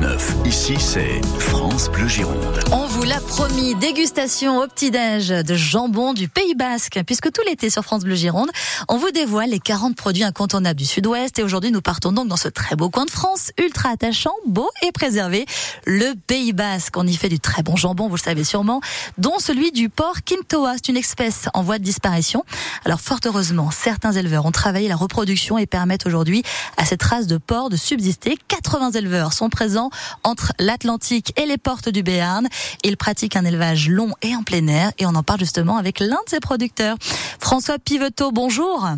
19. Ici, c'est France Bleu Gironde. On vous l'a promis, dégustation au petit-déj de jambon du Pays Basque, puisque tout l'été sur France Bleu Gironde, on vous dévoile les 40 produits incontournables du Sud-Ouest. Et aujourd'hui, nous partons donc dans ce très beau coin de France, ultra attachant, beau et préservé, le Pays Basque. On y fait du très bon jambon, vous le savez sûrement, dont celui du porc Kintoa. C'est une espèce en voie de disparition. Alors, fort heureusement, certains éleveurs ont travaillé la reproduction et permettent aujourd'hui à cette race de porc de subsister. 80 éleveurs sont présents entre l'Atlantique et les portes du Béarn. Ils pratiquent un élevage long et en plein air et on en parle justement avec l'un de ses producteurs. François Piveteau, bonjour.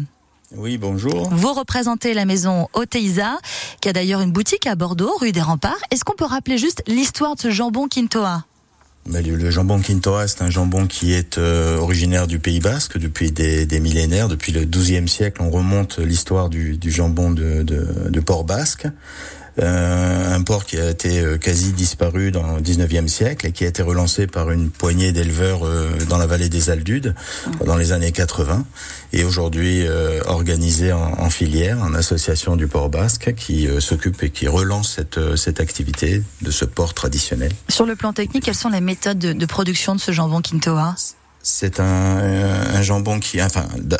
Oui, bonjour. Vous représentez la maison Oteiza, qui a d'ailleurs une boutique à Bordeaux, rue des Remparts. Est-ce qu'on peut rappeler juste l'histoire de ce jambon Kintoa ? Le jambon Kintoa, c'est un jambon qui est originaire du Pays Basque depuis des millénaires. Depuis le XIIe siècle, on remonte l'histoire du jambon de porc basque. Un porc qui a été quasi disparu dans le XIXe siècle et qui a été relancé par une poignée d'éleveurs dans la vallée des Aldudes dans les années 80 et aujourd'hui organisé en filière, en association du porc basque qui s'occupe et qui relance cette activité de ce porc traditionnel. Sur le plan technique, quelles sont les méthodes de production de ce jambon Kintoa ? C'est un jambon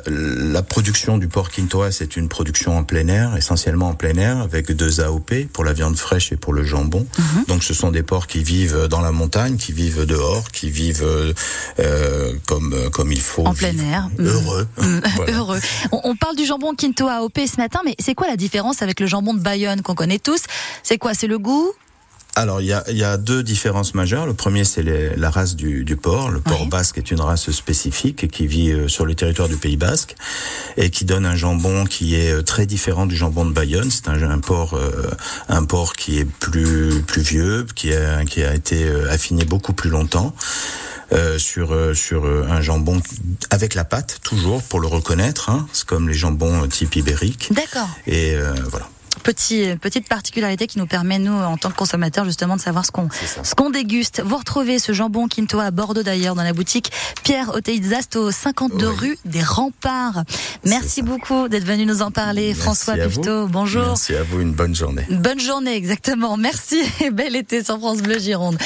la production du porc Kintoa, c'est une production en plein air, essentiellement en plein air, avec 2 AOP pour la viande fraîche et pour le jambon. Mm-hmm. Donc ce sont des porcs qui vivent dans la montagne, qui vivent dehors, qui vivent comme il faut. En plein air. Heureux. Mm-hmm. Voilà. Heureux. On parle du jambon Kintoa AOP ce matin, mais c'est quoi la différence avec le jambon de Bayonne qu'on connaît tous ? C'est quoi ? C'est le goût ? Alors, il y a 2 différences majeures. Le premier, c'est la race du porc. Le porc basque est une race spécifique qui vit sur le territoire du Pays Basque et qui donne un jambon qui est très différent du jambon de Bayonne. C'est un porc qui est plus vieux, qui a été affiné beaucoup plus longtemps. Sur un jambon avec la pâte, toujours, pour le reconnaître. Hein. C'est comme les jambons type ibérique. D'accord. Et voilà. Petite particularité qui nous permet, nous, en tant que consommateurs, justement, de savoir ce qu'on déguste. Vous retrouvez ce jambon Kintoa à Bordeaux, d'ailleurs, dans la boutique Pierre Oteiza, au 52 rue des Remparts. Merci beaucoup d'être venu nous en parler. Merci François Piveteau, bonjour. Merci à vous, une bonne journée. Bonne journée, exactement. Merci et bel été sur France Bleu Gironde.